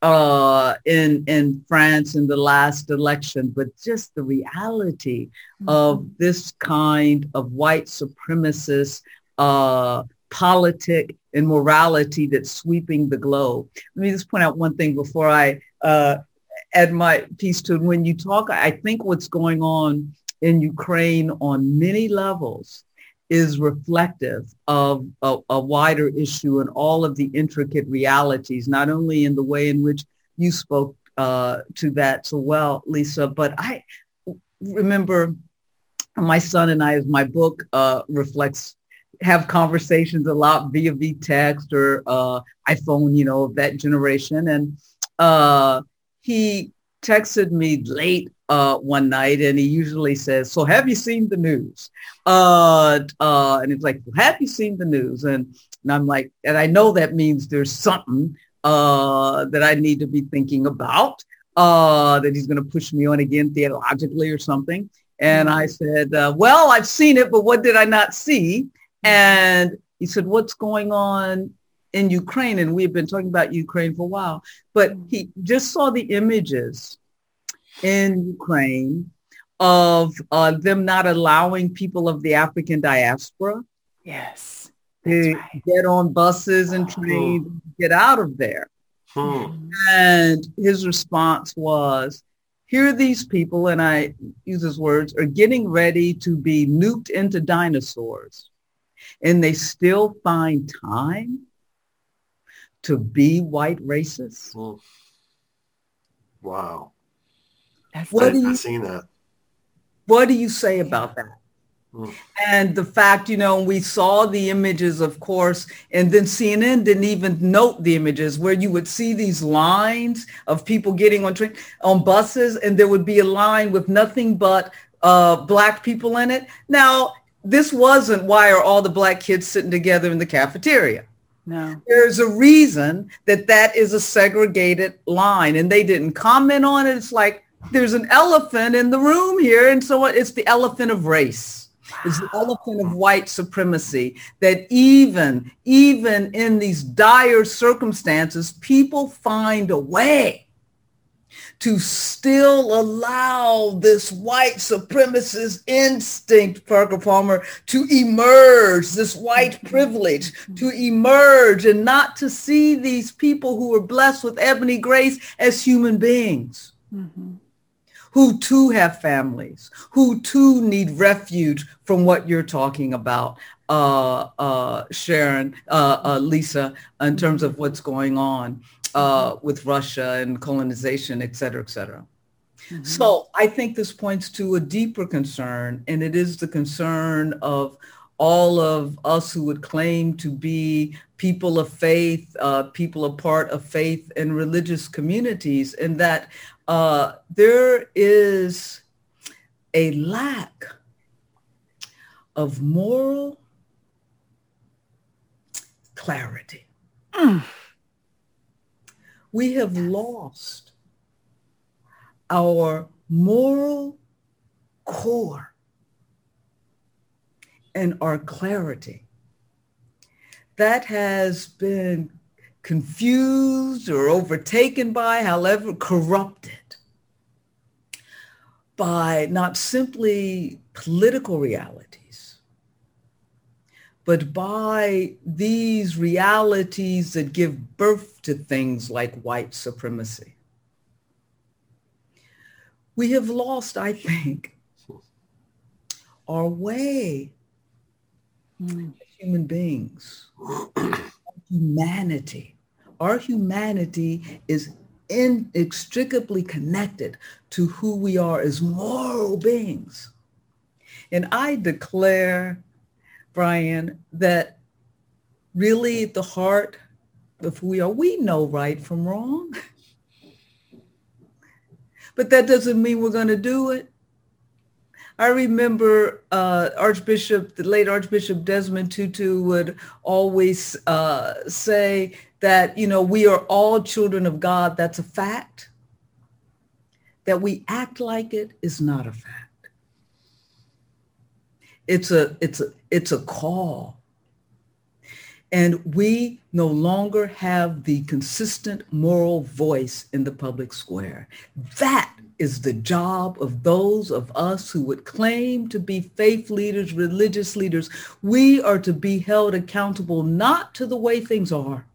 uh, in, in France in the last election, but just the reality mm-hmm. of this kind of white supremacist uh, politic and morality that's sweeping the globe. Let me just point out one thing before I uh, add my piece to it. When you talk, I think what's going on in Ukraine on many levels is reflective of a, a wider issue and all of the intricate realities, not only in the way in which you spoke uh, to that so well, Lisa, but I remember my son and I, as my book uh, reflects, have conversations a lot via via text or uh, iPhone, you know, of that generation. And uh, he texted me late Uh, one night, and he usually says, so have you seen the news? Uh, uh, and it's like, well, have you seen the news? And, and I'm like, and I know that means there's something uh, that I need to be thinking about, uh, that he's going to push me on again theologically or something. And I said, uh, well, I've seen it, but what did I not see? And he said, what's going on in Ukraine? And we've been talking about Ukraine for a while, but he just saw the images in Ukraine of uh, them not allowing people of the African diaspora yes, to right. get on buses and trains, oh. get out of there. Hmm. And his response was, here these people, and I use his words, are getting ready to be nuked into dinosaurs. And they still find time to be white racists. Oh. Wow. That's what do you, I've seen that. What do you say about that? Mm. And the fact, you know, we saw the images, of course, and then C N N didn't even note the images where you would see these lines of people getting on train, on buses, and there would be a line with nothing but uh, black people in it. Now, this wasn't why are all the black kids sitting together in the cafeteria. No. There's a reason that that is a segregated line, and they didn't comment on it. It's like, there's an elephant in the room here. And so it's the elephant of race. It's the elephant of white supremacy, that even, even in these dire circumstances, people find a way to still allow this white supremacist instinct, Parker Palmer, to emerge, this white privilege to emerge, and not to see these people who were blessed with ebony grace as human beings. Mm-hmm. Who too have families, who too need refuge from what you're talking about, uh, uh, Sharon, uh, uh, Lisa, in terms of what's going on uh, with Russia and colonization, et cetera, et cetera. Mm-hmm. So I think this points to a deeper concern, and it is the concern of all of us who would claim to be people of faith, uh, people a part of faith and religious communities, and that Uh, there is a lack of moral clarity. Mm. We have lost our moral core and our clarity. That has been confused or overtaken by, however, corrupted by not simply political realities, but by these realities that give birth to things like white supremacy. We have lost, I think, our way mm. as human beings. Humanity. Our humanity is inextricably connected to who we are as moral beings. And I declare, Brian, that really at the heart of who we are, we know right from wrong. But that doesn't mean we're going to do it. I remember uh, Archbishop, the late Archbishop Desmond Tutu would always uh, say that, you know, we are all children of God. That's a fact. That we act like it is not a fact. It's a, it's a, it's a call. And we no longer have the consistent moral voice in the public square. That is the job of those of us who would claim to be faith leaders, religious leaders. We are to be held accountable not to the way things are,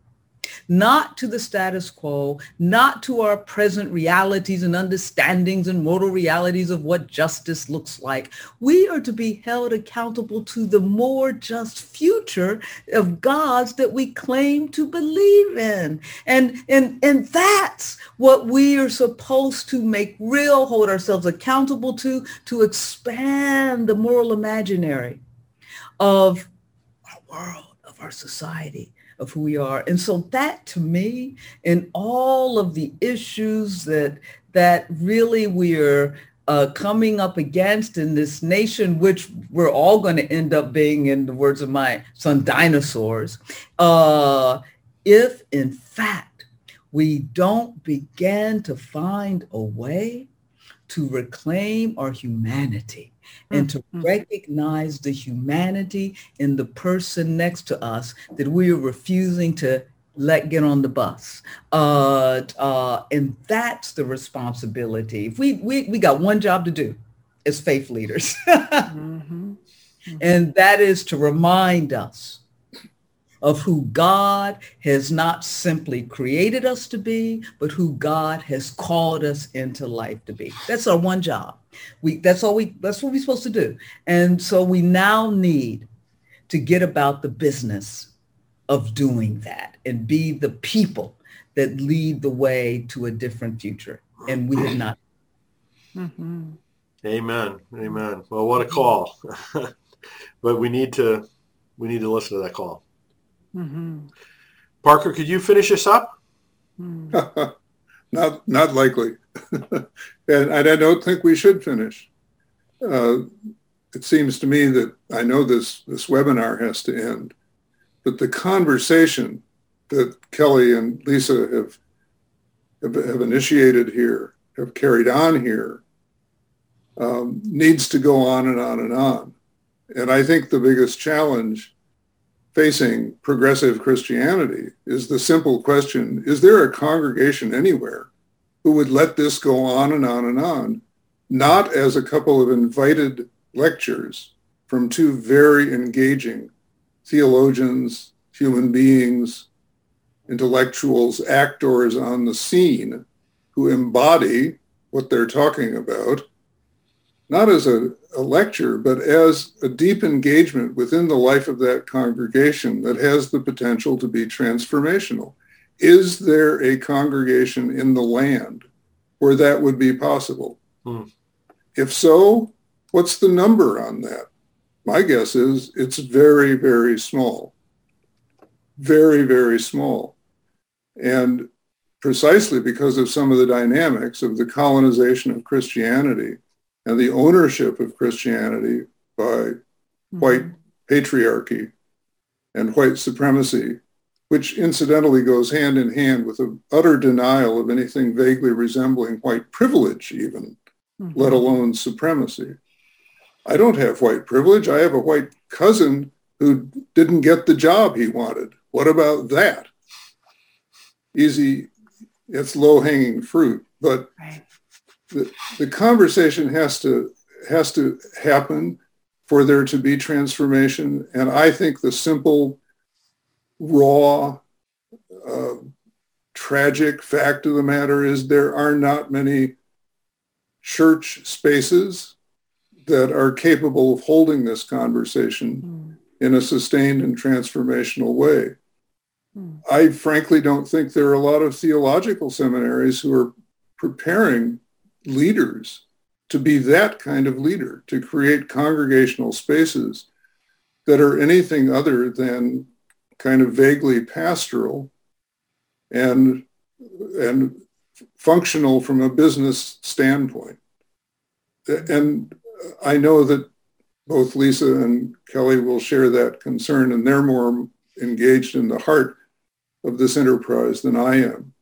not to the status quo, not to our present realities and understandings and moral realities of what justice looks like. We are to be held accountable to the more just future of God's that we claim to believe in. And, and, and that's what we are supposed to make real, hold ourselves accountable to, to expand the moral imaginary of our world, of our society, of who we are. And so that, to me, and all of the issues that that really we're uh, coming up against in this nation, which we're all going to end up being, in the words of my son, dinosaurs, uh, if in fact we don't begin to find a way to reclaim our humanity, and to recognize the humanity in the person next to us that we are refusing to let get on the bus. Uh, uh, and that's the responsibility. If we, we, we got one job to do as faith leaders. Mm-hmm. Mm-hmm. And that is to remind us of who God has not simply created us to be, but who God has called us into life to be. That's our one job. We, that's all we, that's what we're supposed to do. And so we now need to get about the business of doing that and be the people that lead the way to a different future. And we have not. Mm-hmm. Amen. Amen. Well, what a call. But we need to, we need to listen to that call. Mm-hmm. Parker, could you finish us up? Mm. Not, not likely. and, and I don't think we should finish. Uh, it seems to me that I know this, this webinar has to end, but the conversation that Kelly and Lisa have, have, have initiated here, have carried on here, um, needs to go on and on and on. And I think the biggest challenge facing progressive Christianity is the simple question, is there a congregation anywhere who would let this go on and on and on, not as a couple of invited lectures from two very engaging theologians, human beings, intellectuals, actors on the scene who embody what they're talking about, not as a, a lecture, but as a deep engagement within the life of that congregation that has the potential to be transformational. Is there a congregation in the land where that would be possible? Hmm. If so, what's the number on that? My guess is it's very, very small. Very, very small. And precisely because of some of the dynamics of the colonization of Christianity and the ownership of Christianity by white mm-hmm. patriarchy and white supremacy, which incidentally goes hand in hand with an utter denial of anything vaguely resembling white privilege even, mm-hmm. let alone supremacy. I don't have white privilege. I have a white cousin who didn't get the job he wanted. What about that? Easy, it's low-hanging fruit, but right. The, the conversation has to has to happen for there to be transformation. And I think the simple, raw, uh, tragic fact of the matter is there are not many church spaces that are capable of holding this conversation mm. in a sustained and transformational way. Mm. I frankly don't think there are a lot of theological seminaries who are preparing leaders to be that kind of leader, to create congregational spaces that are anything other than kind of vaguely pastoral and and functional from a business standpoint. And I know that both Lisa and Kelly will share that concern, and they're more engaged in the heart of this enterprise than I am.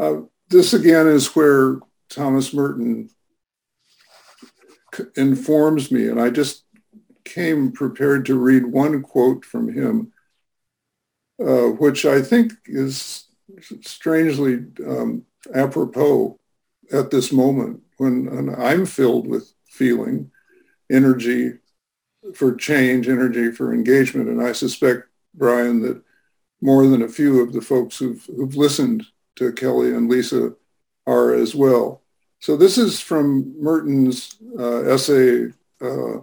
Uh, this again is where Thomas Merton informs me, and I just came prepared to read one quote from him, uh, which I think is strangely um, apropos at this moment when I'm filled with feeling, energy for change, energy for engagement. And I suspect, Brian, that more than a few of the folks who've, who've listened to Kelly and Lisa are as well. So this is from Merton's uh, essay uh,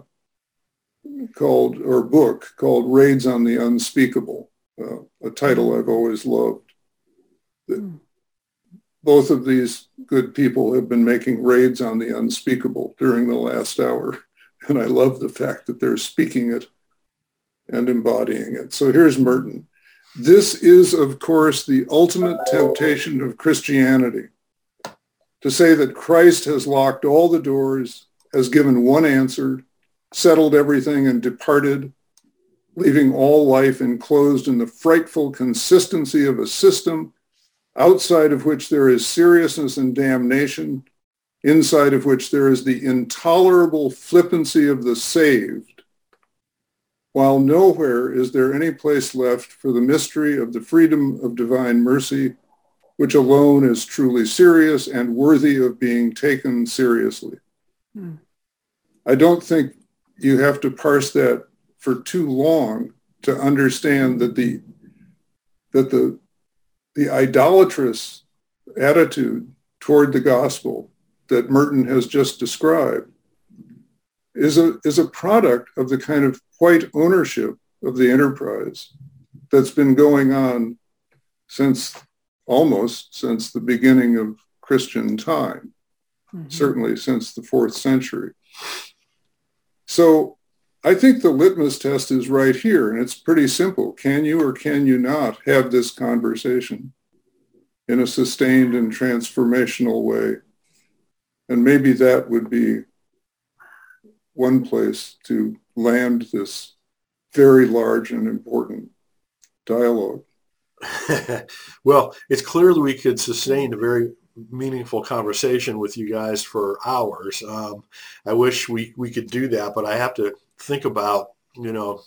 called, or book called Raids on the Unspeakable, uh, a title I've always loved. Mm. Both of these good people have been making raids on the unspeakable during the last hour. And I love the fact that they're speaking it and embodying it. So here's Merton. This is, of course, the ultimate temptation of Christianity. To say that Christ has locked all the doors, has given one answer, settled everything and departed, leaving all life enclosed in the frightful consistency of a system outside of which there is seriousness and damnation, inside of which there is the intolerable flippancy of the saved, while nowhere is there any place left for the mystery of the freedom of divine mercy, which alone is truly serious and worthy of being taken seriously. Hmm. I don't think you have to parse that for too long to understand that the that the the idolatrous attitude toward the gospel that Merton has just described is a is a product of the kind of white ownership of the enterprise that's been going on since almost since the beginning of Christian time, mm-hmm. certainly since the fourth century. So I think the litmus test is right here, and it's pretty simple. Can you or can you not have this conversation in a sustained and transformational way? And maybe that would be one place to land this very large and important dialogue. Well, it's clear that we could sustain a very meaningful conversation with you guys for hours. Um, I wish we, we could do that, but I have to think about, you know,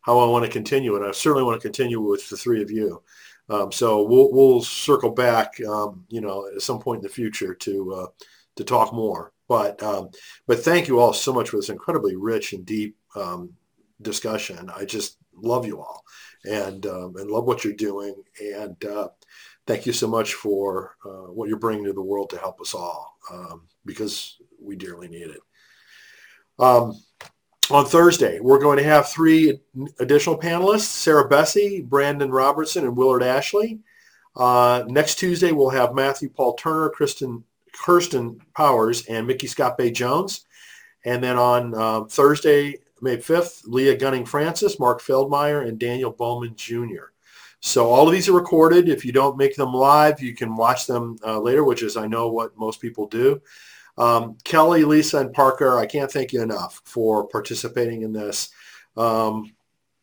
how I want to continue. And I certainly want to continue with the three of you. Um, so we'll, we'll circle back, um, you know, at some point in the future to uh, to talk more. But um, but thank you all so much for this incredibly rich and deep um, discussion. I just love you all, and um, and love what you're doing. And uh, thank you so much for uh, what you're bringing to the world to help us all, um, because we dearly need it. Um, on Thursday, we're going to have three additional panelists: Sarah Bessie, Brandon Robertson, and Willard Ashley. Uh, next Tuesday, we'll have Matthew Paul Turner, Kristen, Kirsten Powers, and Mickey Scott Bay Jones. And then on uh, Thursday, May fifth, Leah Gunning Francis, Mark Feldmeyer, and Daniel Bowman Junior So all of these are recorded. If you don't make them live, you can watch them uh, later, which is, I know, what most people do. Um, Kelly, Lisa, and Parker, I can't thank you enough for participating in this. Um,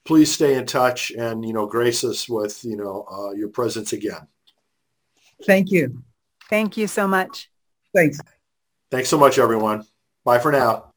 please stay in touch and, you know, grace us with, you know, uh, your presence again. Thank you. Thank you so much. Thanks. Thanks so much, everyone. Bye for now.